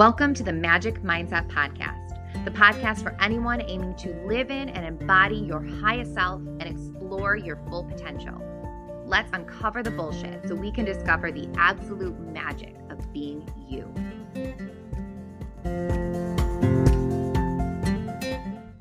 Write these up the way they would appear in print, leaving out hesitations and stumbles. Welcome to the Magic Mindset Podcast, the podcast for anyone aiming to live in and embody your highest self and explore your full potential. Let's uncover the bullshit so we can discover the absolute magic of being you.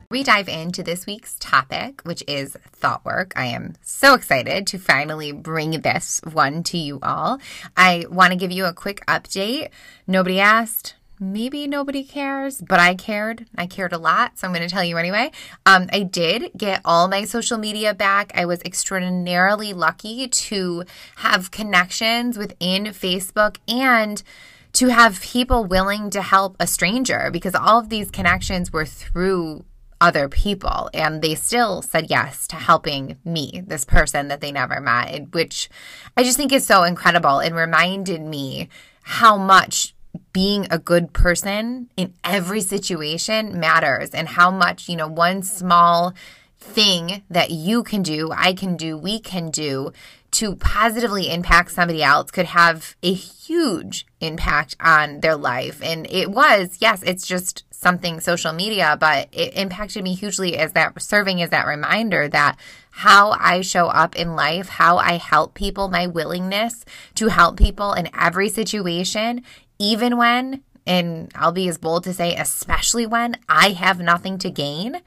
We dive into this week's topic, which is thought work. I am so excited to finally bring this one to you all. I want to give you a quick update. Nobody asked. Maybe nobody cares, but I cared. I cared a lot, so I'm going to tell you anyway. I did get all my social media back. I was extraordinarily lucky to have connections within Facebook and to have people willing to help a stranger, because all of these connections were through other people, and they still said yes to helping me, this person that they never met, which I just think is so incredible and reminded me how much being a good person in every situation matters, and how much, one small thing that you can do, I can do, we can do to positively impact somebody else could have a huge impact on their life. And it was, yes, it's just something social media, but it impacted me hugely as that, serving as that reminder that how I show up in life, how I help people, my willingness to help people in every situation, even when, and I'll be as bold to say, especially when I have nothing to gain,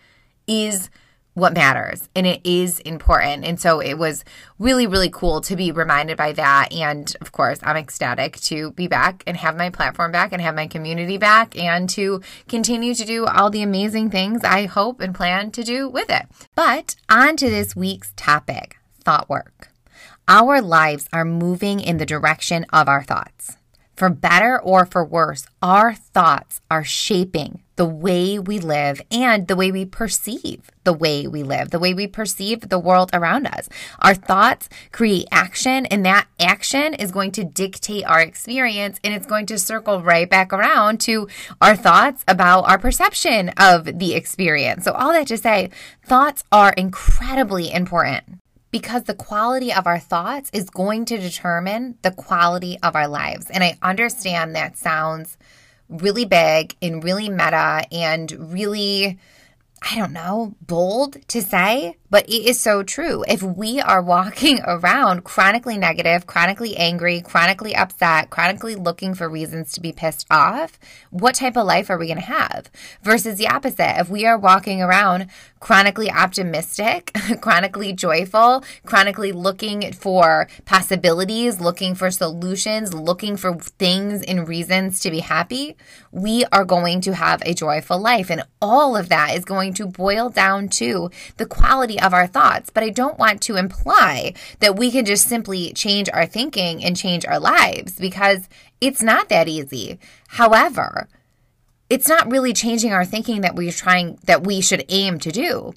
is what matters, and it is important. And so it was really, really cool to be reminded by that. And of course, I'm ecstatic to be back and have my platform back and have my community back and to continue to do all the amazing things I hope and plan to do with it. But on to this week's topic, thought work. Our lives are moving in the direction of our thoughts. For better or for worse, our thoughts are shaping the way we live and the way we perceive the way we live, the way we perceive the world around us. Our thoughts create action, and that action is going to dictate our experience, and it's going to circle right back around to our thoughts about our perception of the experience. So all that to say, thoughts are incredibly important, because the quality of our thoughts is going to determine the quality of our lives. And I understand that sounds really big and really meta and really, bold to say, but it is so true. If we are walking around chronically negative, chronically angry, chronically upset, chronically looking for reasons to be pissed off, what type of life are we going to have? Versus the opposite. If we are walking around chronically optimistic, chronically joyful, chronically looking for possibilities, looking for solutions, looking for things and reasons to be happy, we are going to have a joyful life. And all of that is going to boil down to the quality of our thoughts. But I don't want to imply that we can just simply change our thinking and change our lives, because it's not that easy. However, it's not really changing our thinking that we should aim to do.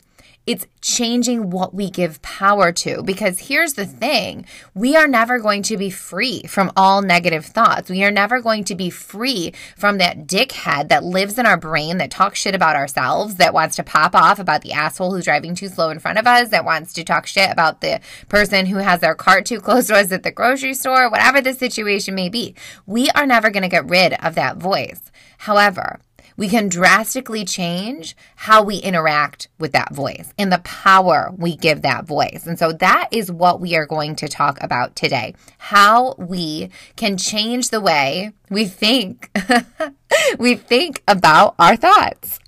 It's changing what we give power to, because here's the thing. We are never going to be free from all negative thoughts. We are never going to be free from that dickhead that lives in our brain, that talks shit about ourselves, that wants to pop off about the asshole who's driving too slow in front of us, that wants to talk shit about the person who has their cart too close to us at the grocery store, whatever the situation may be. We are never going to get rid of that voice. However, we can drastically change how we interact with that voice and the power we give that voice. And so that is what we are going to talk about today, how we can change the way we think, about our thoughts.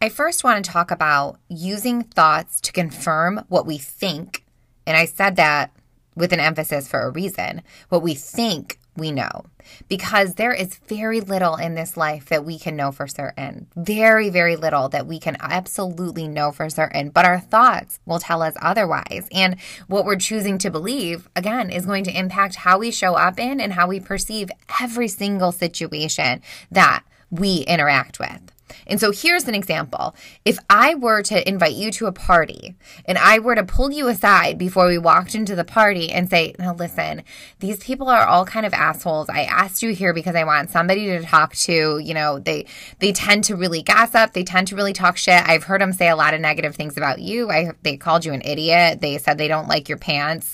I first want to talk about using thoughts to confirm what we think. And I said that with an emphasis for a reason. What we think we know, because there is very little in this life that we can know for certain. Very, very little that we can absolutely know for certain, but our thoughts will tell us otherwise. And what we're choosing to believe, again, is going to impact how we show up in and how we perceive every single situation that we interact with. And so here's an example. If I were to invite you to a party and I were to pull you aside before we walked into the party and say, now listen, these people are all kind of assholes. I asked you here because I want somebody to talk to. They tend to really gossip. They tend to really talk shit. I've heard them say a lot of negative things about you. They called you an idiot. They said they don't like your pants.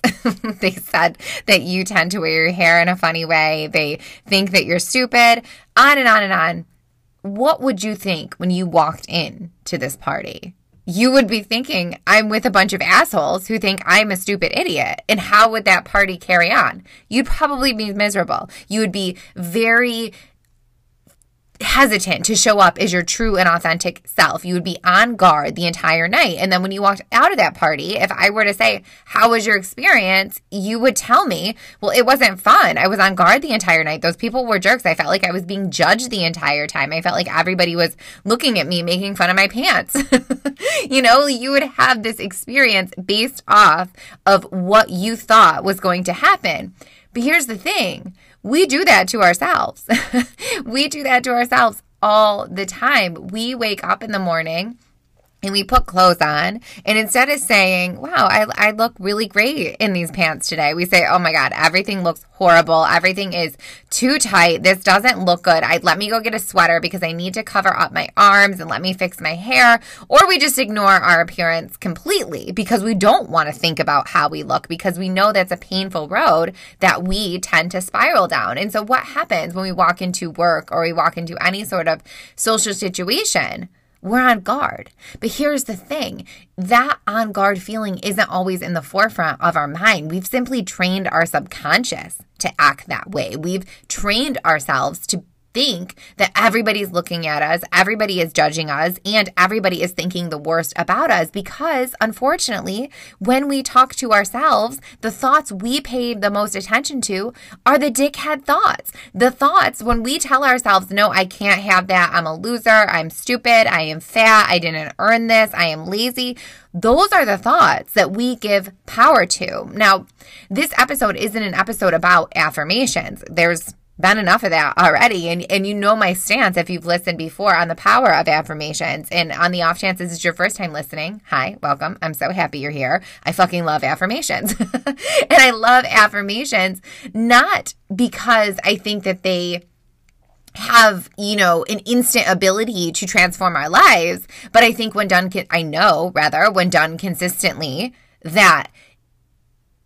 They said that you tend to wear your hair in a funny way. They think that you're stupid. On and on and on. what would you think when you walked in to this party? You would be thinking, I'm with a bunch of assholes who think I'm a stupid idiot. And how would that party carry on? You'd probably be miserable. You would be very hesitant to show up as your true and authentic self. You would be on guard the entire night. And then when you walked out of that party, if I were to say, how was your experience? You would tell me, well, it wasn't fun. I was on guard the entire night. Those people were jerks. I felt like I was being judged the entire time. I felt like everybody was looking at me, making fun of my pants. You know, you would have this experience based off of what you thought was going to happen. But here's the thing. We do that to ourselves. We do that to ourselves all the time. We wake up in the morning and we put clothes on. And instead of saying, wow, I look really great in these pants today, we say, oh my God, everything looks horrible. Everything is too tight. This doesn't look good. Let me go get a sweater because I need to cover up my arms and let me fix my hair. Or we just ignore our appearance completely because we don't want to think about how we look because we know that's a painful road that we tend to spiral down. And so what happens when we walk into work or we walk into any sort of social situation? We're on guard. But here's the thing. That on guard feeling isn't always in the forefront of our mind. We've simply trained our subconscious to act that way. We've trained ourselves to think that everybody's looking at us, everybody is judging us, and everybody is thinking the worst about us because, unfortunately, when we talk to ourselves, the thoughts we pay the most attention to are the dickhead thoughts. The thoughts when we tell ourselves, no, I can't have that, I'm a loser, I'm stupid, I am fat, I didn't earn this, I am lazy. Those are the thoughts that we give power to. Now, this episode isn't an episode about affirmations. There's been enough of that already. And you know my stance if you've listened before on the power of affirmations. And on the off chance this is your first time listening, hi, welcome. I'm so happy you're here. I fucking love affirmations. And I love affirmations not because I think that they have, you know, an instant ability to transform our lives. But I think when done, when done consistently, that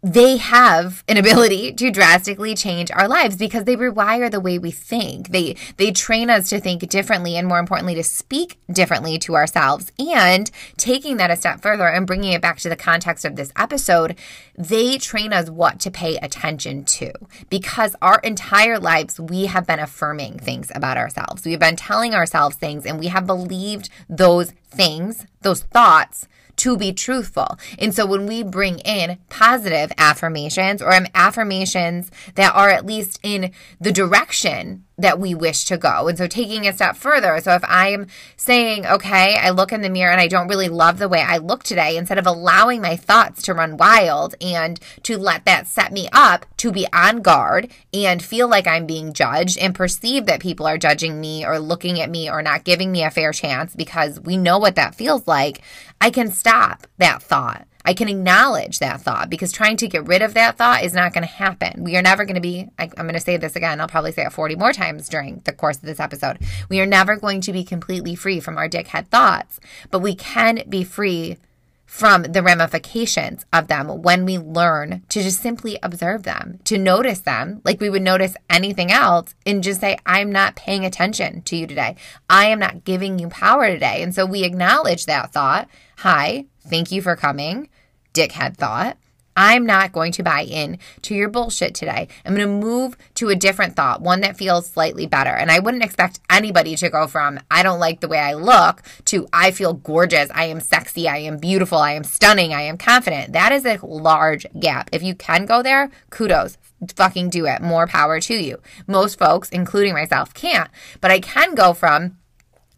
they have an ability to drastically change our lives because they rewire the way we think. They train us to think differently and, more importantly, to speak differently to ourselves. And taking that a step further and bringing it back to the context of this episode, they train us what to pay attention to because our entire lives we have been affirming things about ourselves. We have been telling ourselves things and we have believed those things, those thoughts, to be truthful. And so when we bring in positive affirmations or affirmations that are at least in the direction that we wish to go. And so taking a step further. So if I'm saying, okay, I look in the mirror and I don't really love the way I look today, instead of allowing my thoughts to run wild and to let that set me up to be on guard and feel like I'm being judged and perceive that people are judging me or looking at me or not giving me a fair chance because we know what that feels like, I can stop that thought. I can acknowledge that thought because trying to get rid of that thought is not going to happen. We are never going to be, I'm going to say this again, I'll probably say it 40 more times during the course of this episode. We are never going to be completely free from our dickhead thoughts, but we can be free from the ramifications of them when we learn to just simply observe them, to notice them like we would notice anything else and just say, I'm not paying attention to you today. I am not giving you power today. And so we acknowledge that thought. Hi, thank you for coming. Dickhead thought. I'm not going to buy in to your bullshit today. I'm going to move to a different thought, one that feels slightly better. And I wouldn't expect anybody to go from, I don't like the way I look, to I feel gorgeous, I am sexy, I am beautiful, I am stunning, I am confident. That is a large gap. If you can go there, kudos. Fucking do it. More power to you. Most folks, including myself, can't. But I can go from,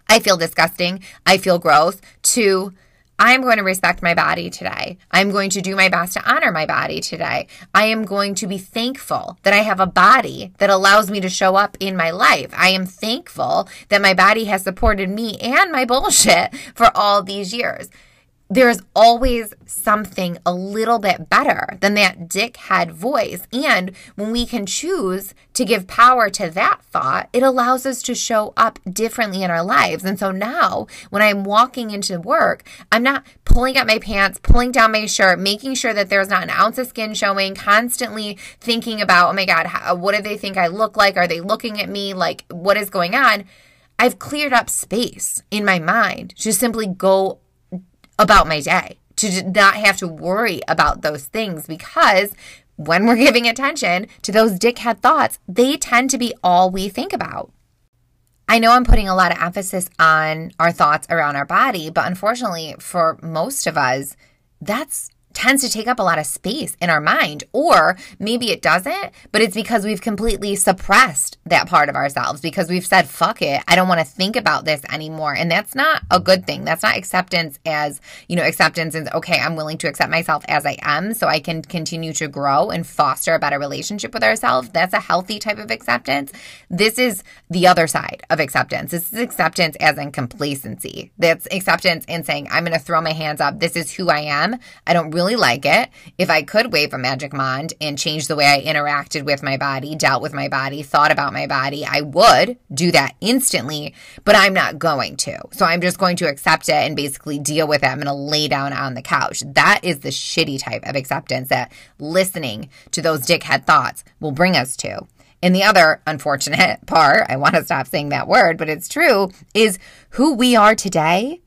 I feel disgusting, I feel gross, to I'm going to respect my body today. I'm going to do my best to honor my body today. I am going to be thankful that I have a body that allows me to show up in my life. I am thankful that my body has supported me and my bullshit for all these years. There is always something a little bit better than that dickhead voice. And when we can choose to give power to that thought, it allows us to show up differently in our lives. And so now when I'm walking into work, I'm not pulling up my pants, pulling down my shirt, making sure that there's not an ounce of skin showing, constantly thinking about, oh my God, what do they think I look like? Are they looking at me? Like, what is going on? I've cleared up space in my mind to simply go about my day, to not have to worry about those things, because when we're giving attention to those dickhead thoughts, they tend to be all we think about. I know I'm putting a lot of emphasis on our thoughts around our body, but unfortunately for most of us, that tends to take up a lot of space in our mind, or maybe it doesn't, but it's because we've completely suppressed that part of ourselves because we've said, fuck it, I don't want to think about this anymore. And that's not a good thing. That's not acceptance as, acceptance is, okay, I'm willing to accept myself as I am so I can continue to grow and foster a better relationship with ourselves. That's a healthy type of acceptance. This is the other side of acceptance. This is acceptance as in complacency. That's acceptance in saying, I'm going to throw my hands up. This is who I am. I don't really like it. If I could wave a magic wand and change the way I interacted with my body, dealt with my body, thought about my body, I would do that instantly, but I'm not going to. So I'm just going to accept it and basically deal with it. I'm going to lay down on the couch. That is the shitty type of acceptance that listening to those dickhead thoughts will bring us to. And the other unfortunate part, I want to stop saying that word, but it's true, is who we are today.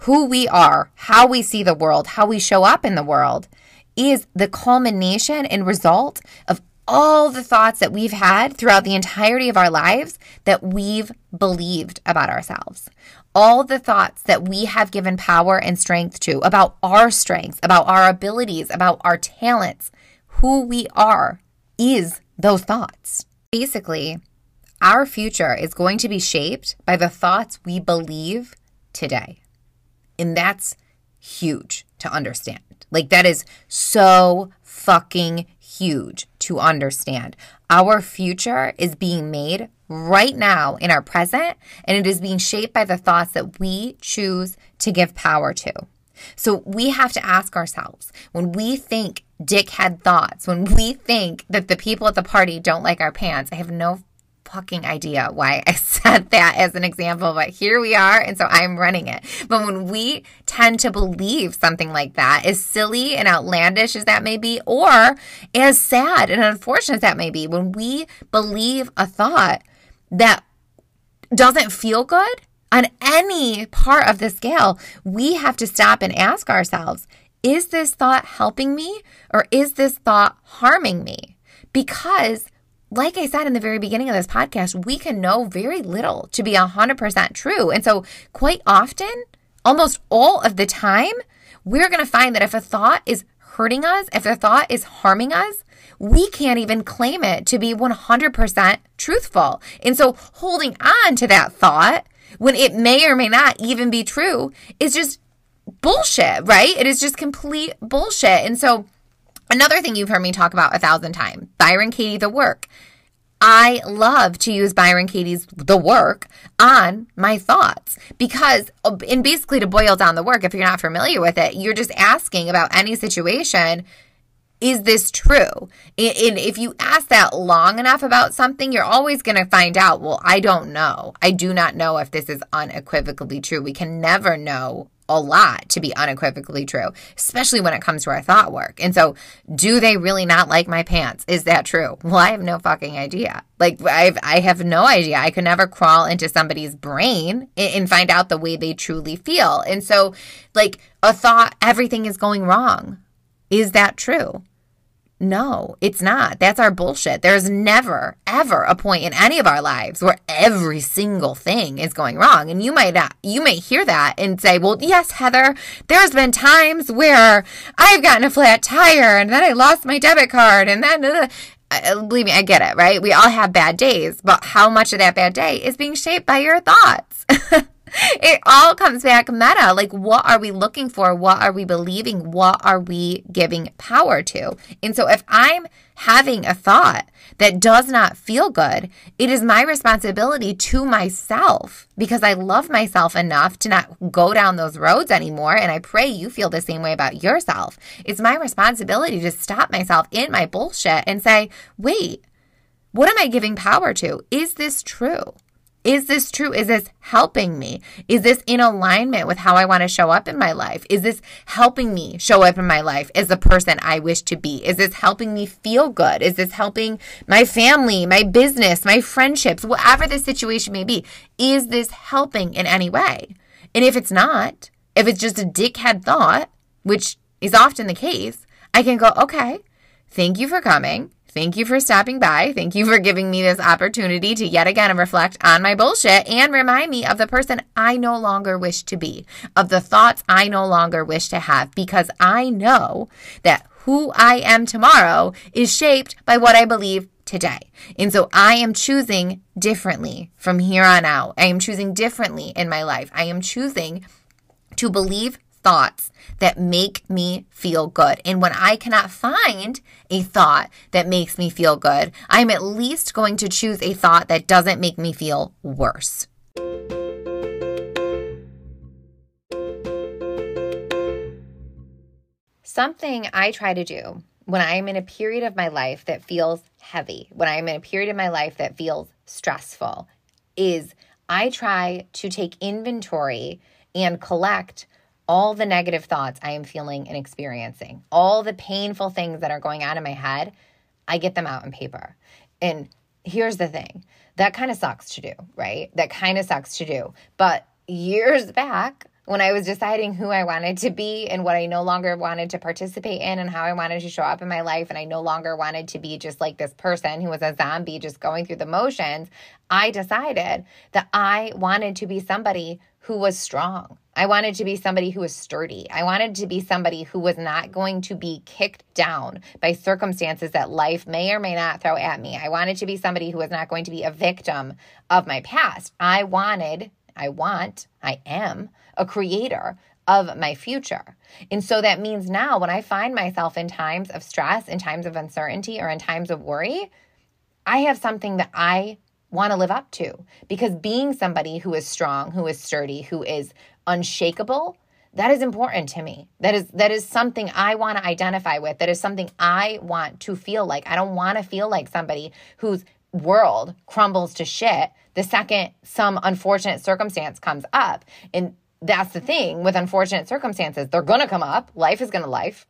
Who we are, how we see the world, how we show up in the world is the culmination and result of all the thoughts that we've had throughout the entirety of our lives that we've believed about ourselves. All the thoughts that we have given power and strength to about our strengths, about our abilities, about our talents. Who we are is those thoughts. Basically, our future is going to be shaped by the thoughts we believe today. And that's huge to understand. Like, that is so fucking huge to understand. Our future is being made right now in our present, and it is being shaped by the thoughts that we choose to give power to. So we have to ask ourselves, when we think dickhead thoughts, when we think that the people at the party don't like our pants, I have no fucking idea why I said that as an example, but here we are, and so I'm running it. But when we tend to believe something like that, as silly and outlandish as that may be, or as sad and unfortunate as that may be, when we believe a thought that doesn't feel good on any part of the scale, we have to stop and ask ourselves, is this thought helping me or is this thought harming me? Because like I said in the very beginning of this podcast, we can know very little to be 100% true. And so quite often, almost all of the time, we're going to find that if a thought is hurting us, if a thought is harming us, we can't even claim it to be 100% truthful. And so holding on to that thought when it may or may not even be true is just bullshit, right? It is just complete bullshit. And so another thing you've heard me talk about 1,000 times, Byron Katie, The Work. I love to use Byron Katie's The Work on my thoughts because, and basically to boil down The Work, if you're not familiar with it, you're just asking about any situation, is this true? And if you ask that long enough about something, you're always going to find out, well, I don't know. I do not know if this is unequivocally true. We can never know a lot to be unequivocally true, especially when it comes to our thought work. And so, do they really not like my pants? Is that true? Well, I have no fucking idea. Like, I have no idea. I could never crawl into somebody's brain and find out the way they truly feel. And so, like, a thought, everything is going wrong. Is that true? No, it's not. That's our bullshit. There's never, ever a point in any of our lives where every single thing is going wrong. And you may hear that and say, well, yes, Heather, there's been times where I've gotten a flat tire and then I lost my debit card and then, believe me, I get it, right? We all have bad days, but how much of that bad day is being shaped by your thoughts? It all comes back meta. Like, what are we looking for? What are we believing? What are we giving power to? And so if I'm having a thought that does not feel good, it is my responsibility to myself, because I love myself enough to not go down those roads anymore. And I pray you feel the same way about yourself. It's my responsibility to stop myself in my bullshit and say, wait, what am I giving power to? Is this true? Is this true? Is this helping me? Is this in alignment with how I want to show up in my life? Is this helping me show up in my life as the person I wish to be? Is this helping me feel good? Is this helping my family, my business, my friendships, whatever the situation may be? Is this helping in any way? And if it's not, if it's just a dickhead thought, which is often the case, I can go, okay, thank you for coming. Thank you for stopping by. Thank you for giving me this opportunity to yet again reflect on my bullshit and remind me of the person I no longer wish to be, of the thoughts I no longer wish to have, because I know that who I am tomorrow is shaped by what I believe today. And so I am choosing differently from here on out. I am choosing differently in my life. I am choosing to believe thoughts that make me feel good. And when I cannot find a thought that makes me feel good, I'm at least going to choose a thought that doesn't make me feel worse. Something I try to do when I'm in a period of my life that feels heavy, when I'm in a period of my life that feels stressful, is I try to take inventory and collect all the negative thoughts I am feeling and experiencing, all the painful things that are going on in my head. I get them out on paper. And here's the thing. That kind of sucks to do, right? That kind of sucks to do. But years back, when I was deciding who I wanted to be and what I no longer wanted to participate in and how I wanted to show up in my life, and I no longer wanted to be just like this person who was a zombie just going through the motions, I decided that I wanted to be somebody who was strong. I wanted to be somebody who was sturdy. I wanted to be somebody who was not going to be kicked down by circumstances that life may or may not throw at me. I wanted to be somebody who was not going to be a victim of my past. I am a creator of my future. And so that means now when I find myself in times of stress, in times of uncertainty, or in times of worry, I have something that I want to live up to. Because being somebody who is strong, who is sturdy, who is unshakable, that is important to me. That is something I want to identify with. That is something I want to feel like. I don't want to feel like somebody who's world crumbles to shit the second some unfortunate circumstance comes up. And that's the thing with unfortunate circumstances. They're going to come up. Life is going to life,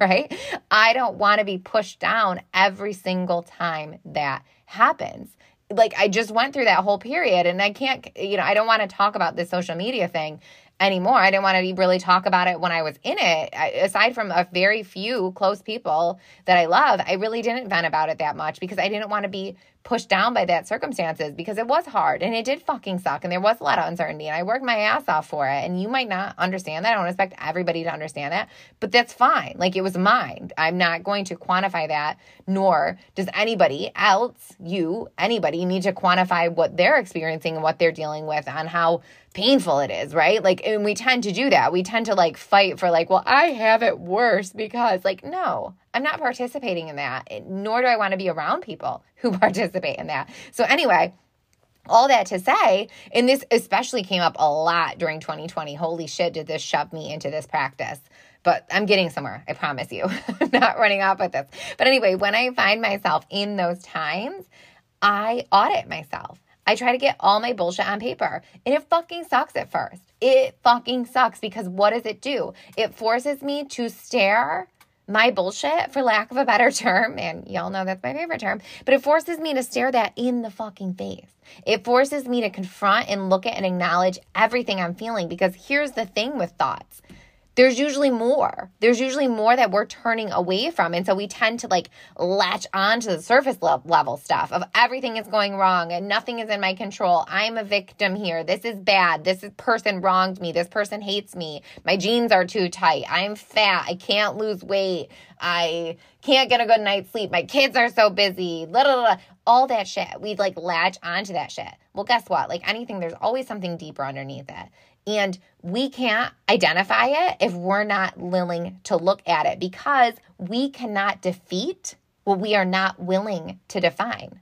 right? I don't want to be pushed down every single time that happens. Like, I just went through that whole period, and I can't, I don't want to talk about this social media thing anymore. I didn't want to really talk about it when I was in it. Aside from a very few close people that I love, I really didn't vent about it that much because I didn't want to be pushed down by that circumstances, because it was hard and it did fucking suck and there was a lot of uncertainty and I worked my ass off for it. And you might not understand that. I don't expect everybody to understand that, but that's fine. Like, it was mine. I'm not going to quantify that, nor does anybody else, anybody need to quantify what they're experiencing and what they're dealing with on how painful it is, right? Like, and we tend to do that. We tend to fight for well, I have it worse because no, I'm not participating in that, nor do I want to be around people who participate in that. So anyway, all that to say, and this especially came up a lot during 2020. Holy shit, did this shove me into this practice. But I'm getting somewhere, I promise you. I'm not running off with this. But anyway, when I find myself in those times, I audit myself. I try to get all my bullshit on paper. And it fucking sucks at first. It fucking sucks, because what does it do? It forces me to stare my bullshit, for lack of a better term, and y'all know that's my favorite term, but it forces me to stare that in the fucking face. It forces me to confront and look at and acknowledge everything I'm feeling, because here's the thing with thoughts. There's usually more. There's usually more that we're turning away from. And so we tend to latch on to the surface level stuff of everything is going wrong and nothing is in my control. I'm a victim here. This is bad. This person wronged me. This person hates me. My jeans are too tight. I'm fat. I can't lose weight. I can't get a good night's sleep. My kids are so busy. Blah, blah, blah. All that shit. We latch onto that shit. Well, guess what? Anything, there's always something deeper underneath it. And we can't identify it if we're not willing to look at it, because we cannot defeat what we are not willing to define.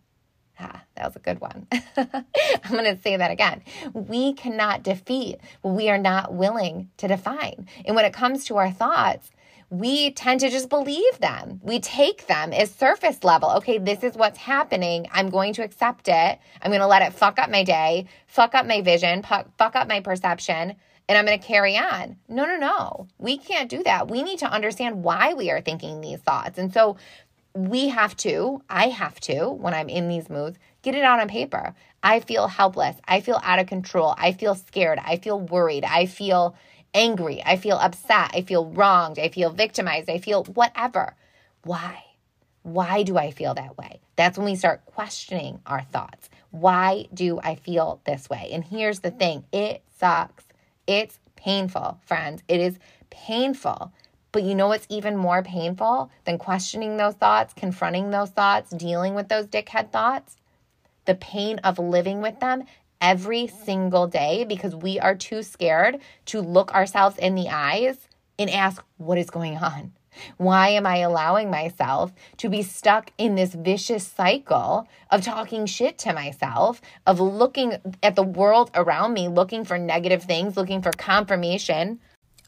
Ah, that was a good one. I'm going to say that again. We cannot defeat what we are not willing to define. And when it comes to our thoughts, we tend to just believe them. We take them as surface level. Okay, this is what's happening. I'm going to accept it. I'm going to let it fuck up my day, fuck up my vision, fuck up my perception, and I'm going to carry on. No. We can't do that. We need to understand why we are thinking these thoughts. And so I have to, when I'm in these moods, get it out on paper. I feel helpless. I feel out of control. I feel scared. I feel worried. I feel angry. I feel upset. I feel wronged. I feel victimized. I feel whatever. Why? Why do I feel that way? That's when we start questioning our thoughts. Why do I feel this way? And here's the thing. It sucks. It's painful, friends. It is painful. But you know what's even more painful than questioning those thoughts, confronting those thoughts, dealing with those dickhead thoughts? The pain of living with them every single day, because we are too scared to look ourselves in the eyes and ask, what is going on? Why am I allowing myself to be stuck in this vicious cycle of talking shit to myself, of looking at the world around me, looking for negative things, looking for confirmation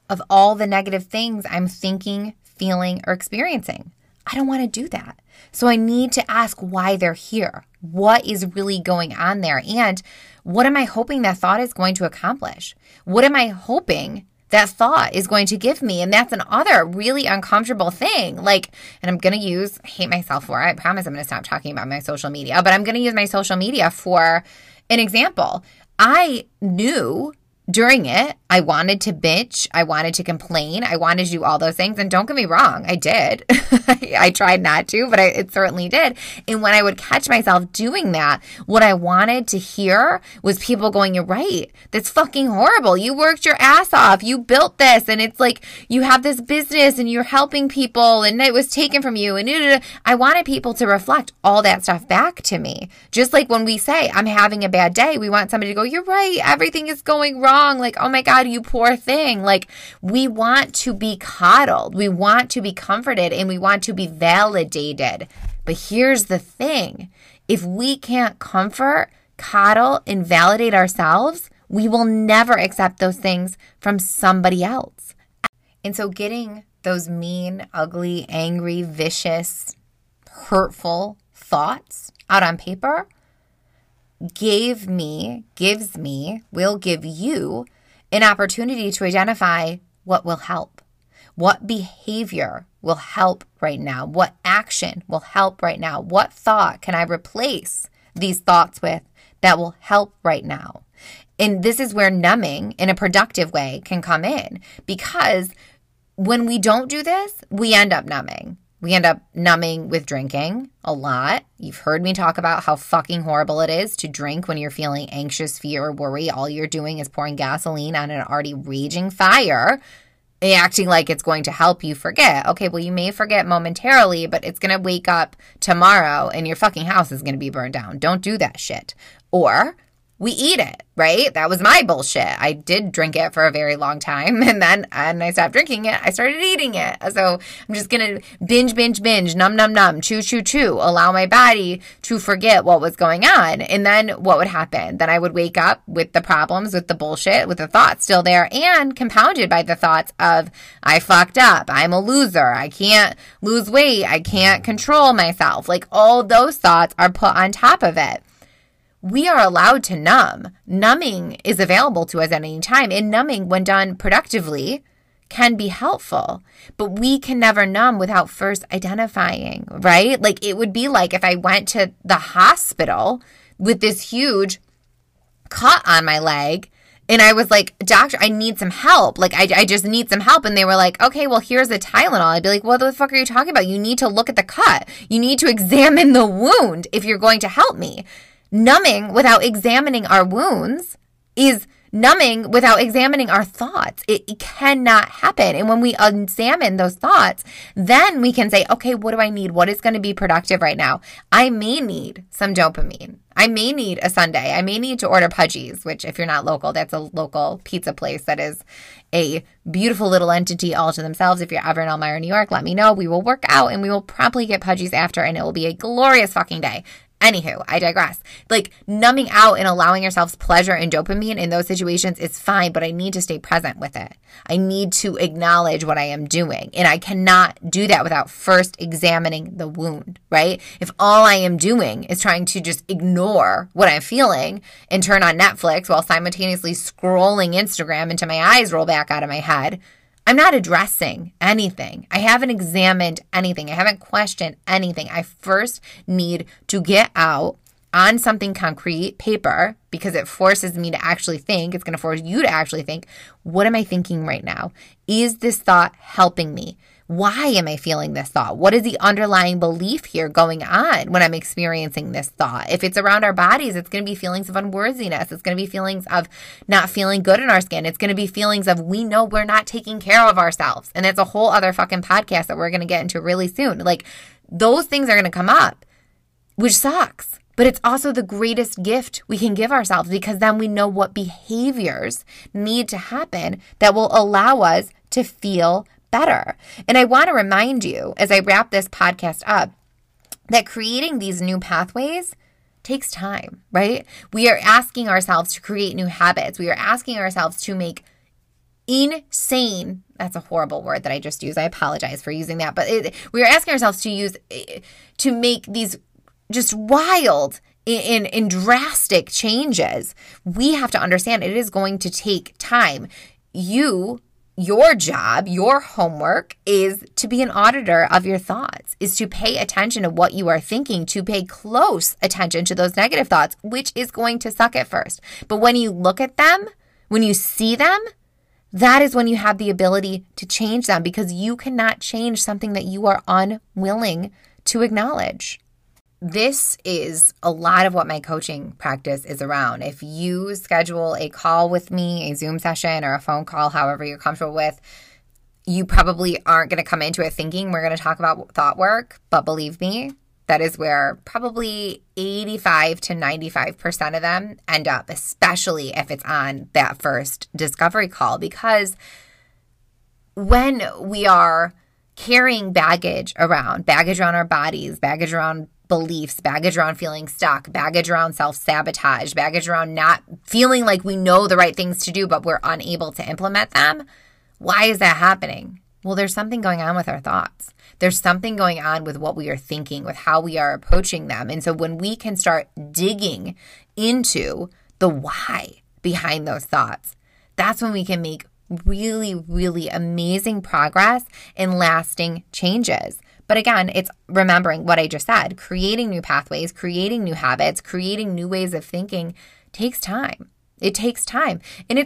of all the negative things I'm thinking, feeling, or experiencing? I don't want to do that. So I need to ask why they're here. What is really going on there? And what am I hoping that thought is going to accomplish? What am I hoping that thought is going to give me? And that's another really uncomfortable thing. And I'm going to use, I hate myself for it. I promise I'm going to stop talking about my social media, but I'm going to use my social media for an example. I knew during it, I wanted to bitch, I wanted to complain, I wanted to do all those things. And don't get me wrong, I did. I tried not to, but it certainly did. And when I would catch myself doing that, what I wanted to hear was people going, you're right, that's fucking horrible. You worked your ass off. You built this. And it's like, you have this business and you're helping people and it was taken from you. And I wanted people to reflect all that stuff back to me. Just like when we say, I'm having a bad day, we want somebody to go, you're right, everything is going wrong. Oh my God, you poor thing. We want to be coddled. We want to be comforted and we want to be validated. But here's the thing. If we can't comfort, coddle, and validate ourselves, we will never accept those things from somebody else. And so getting those mean, ugly, angry, vicious, hurtful thoughts out on paper will give you an opportunity to identify what will help, what behavior will help right now, what action will help right now, what thought can I replace these thoughts with that will help right now. And this is where numbing in a productive way can come in, because when we don't do this, we end up numbing. We end up numbing with drinking a lot. You've heard me talk about how fucking horrible it is to drink when you're feeling anxious, fear, or worry. All you're doing is pouring gasoline on an already raging fire and acting like it's going to help you forget. Okay, well, you may forget momentarily, but it's going to wake up tomorrow and your fucking house is going to be burned down. Don't do that shit. Or we eat it, right? That was my bullshit. I did drink it for a very long time. And then I stopped drinking it. I started eating it. So I'm just going to binge, num, chew, allow my body to forget what was going on. And then what would happen? Then I would wake up with the problems, with the bullshit, with the thoughts still there, and compounded by the thoughts of, I fucked up. I'm a loser. I can't lose weight. I can't control myself. All those thoughts are put on top of it. We are allowed to numb. Numbing is available to us at any time. And numbing, when done productively, can be helpful. But we can never numb without first identifying, right? It would be like if I went to the hospital with this huge cut on my leg and I was like, doctor, I need some help. I just need some help. And they were like, okay, well, here's a Tylenol. I'd be like, what the fuck are you talking about? You need to look at the cut. You need to examine the wound if you're going to help me. Numbing without examining our wounds is numbing without examining our thoughts. It cannot happen. And when we examine those thoughts, then we can say, okay, what do I need? What is going to be productive right now? I may need some dopamine. I may need a sundae. I may need to order Pudgies, which if you're not local, that's a local pizza place that is a beautiful little entity all to themselves. If you're ever in Elmira, New York, let me know. We will work out and we will promptly get Pudgies after, and it will be a glorious fucking day. Anywho, I digress. Like, numbing out and allowing yourselves pleasure and dopamine in those situations is fine, but I need to stay present with it. I need to acknowledge what I am doing. And I cannot do that without first examining the wound, right? If all I am doing is trying to just ignore what I'm feeling and turn on Netflix while simultaneously scrolling Instagram until my eyes roll back out of my head, I'm not addressing anything. I haven't examined anything. I haven't questioned anything. I first need to get out on something concrete, paper, because it forces me to actually think. It's going to force you to actually think, what am I thinking right now? Is this thought helping me? Why am I feeling this thought? What is the underlying belief here going on when I'm experiencing this thought? If it's around our bodies, it's going to be feelings of unworthiness. It's going to be feelings of not feeling good in our skin. It's going to be feelings of we know we're not taking care of ourselves. And it's a whole other fucking podcast that we're going to get into really soon. Like, those things are going to come up, which sucks. But it's also the greatest gift we can give ourselves, because then we know what behaviors need to happen that will allow us to feel better. And I want to remind you, as I wrap this podcast up, that creating these new pathways takes time, right? We are asking ourselves to create new habits. We are asking ourselves to make insane, that's a horrible word that I just used. I apologize for using that. But we are asking ourselves to make these just wild and drastic changes. We have to understand it is going to take time. Your job, your homework is to be an auditor of your thoughts, is to pay attention to what you are thinking, to pay close attention to those negative thoughts, which is going to suck at first. But when you look at them, when you see them, that is when you have the ability to change them, because you cannot change something that you are unwilling to acknowledge. This is a lot of what my coaching practice is around. If you schedule a call with me, a Zoom session or a phone call, however you're comfortable with, you probably aren't going to come into it thinking we're going to talk about thought work. But believe me, that is where probably 85 to 95% of them end up, especially if it's on that first discovery call. Because when we are carrying baggage around our bodies, baggage around beliefs, baggage around feeling stuck, baggage around self-sabotage, baggage around not feeling like we know the right things to do, but we're unable to implement them. Why is that happening? Well, there's something going on with our thoughts. There's something going on with what we are thinking, with how we are approaching them. And so when we can start digging into the why behind those thoughts, that's when we can make really, really amazing progress and lasting changes. But again, it's remembering what I just said. Creating new pathways, creating new habits, creating new ways of thinking takes time. It takes time. And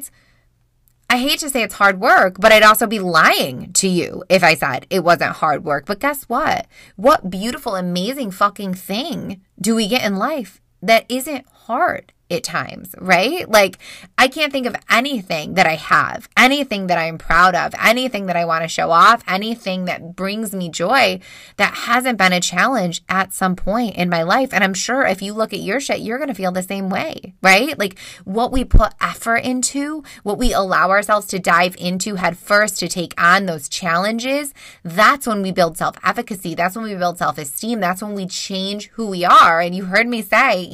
I hate to say it's hard work, but I'd also be lying to you if I said it wasn't hard work. But guess what? What beautiful, amazing fucking thing do we get in life that isn't hard at times, right? Like, I can't think of anything that I have, anything that I'm proud of, anything that I want to show off, anything that brings me joy that hasn't been a challenge at some point in my life. And I'm sure if you look at your shit, you're going to feel the same way, right? Like, what we put effort into, what we allow ourselves to dive into head first, to take on those challenges, that's when we build self-efficacy. That's when we build self-esteem. That's when we change who we are. And you heard me say,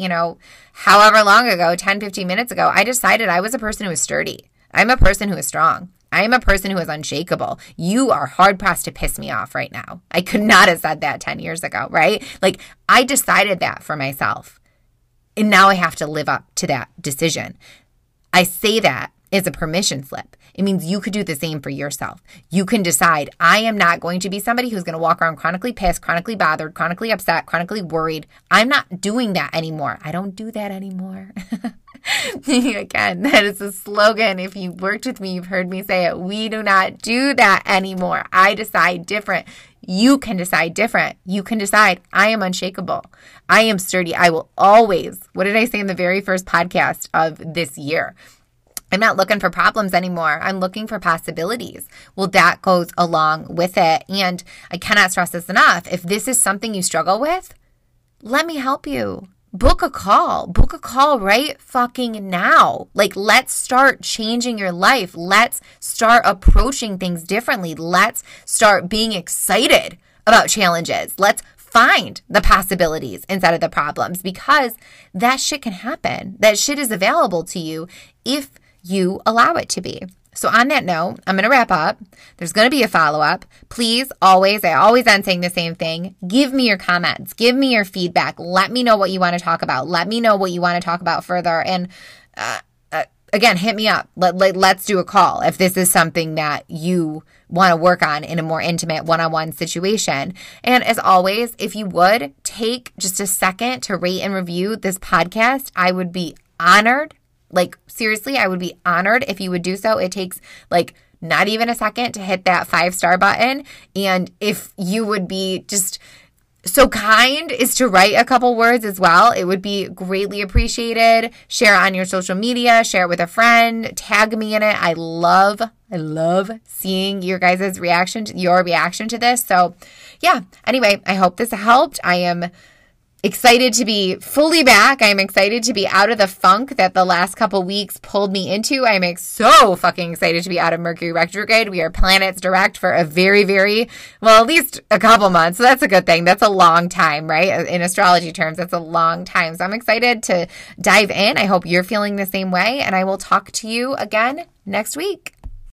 however long ago, 10, 15 minutes ago, I decided I was a person who is sturdy. I'm a person who is strong. I am a person who is unshakable. You are hard-pressed to piss me off right now. I could not have said that 10 years ago, right? Like, I decided that for myself. And now I have to live up to that decision. I say that as a permission slip. It means you could do the same for yourself. You can decide, I am not going to be somebody who's going to walk around chronically pissed, chronically bothered, chronically upset, chronically worried. I'm not doing that anymore. I don't do that anymore. Again, that is a slogan. If you've worked with me, you've heard me say it. We do not do that anymore. I decide different. You can decide different. You can decide, I am unshakable. I am sturdy. I will always, what did I say in the very first podcast of this year? I'm not looking for problems anymore. I'm looking for possibilities. Well, that goes along with it. And I cannot stress this enough. If this is something you struggle with, let me help you. Book a call. Book a call right fucking now. Like, let's start changing your life. Let's start approaching things differently. Let's start being excited about challenges. Let's find the possibilities inside of the problems, because that shit can happen. That shit is available to you if you allow it to be. So on that note, I'm going to wrap up. There's going to be a follow-up. Please, always, I always end saying the same thing. Give me your comments. Give me your feedback. Let me know what you want to talk about. Let me know what you want to talk about further. And again, hit me up. Let's do a call if this is something that you want to work on in a more intimate one-on-one situation. And as always, if you would take just a second to rate and review this podcast, I would be honored. Like, seriously, I would be honored if you would do so. It takes, like, not even a second to hit that 5-star button. And if you would be just so kind is to write a couple words as well, it would be greatly appreciated. Share on your social media. Share it with a friend. Tag me in it. I love seeing your guys' reaction to this. So, yeah. Anyway, I hope this helped. I am excited to be fully back. I'm excited to be out of the funk that the last couple weeks pulled me into. I'm so fucking excited to be out of Mercury retrograde. We are planets direct for a very, very, well, at least a couple months. So that's a good thing. That's a long time, right? In astrology terms, that's a long time. So I'm excited to dive in. I hope you're feeling the same way. And I will talk to you again next week.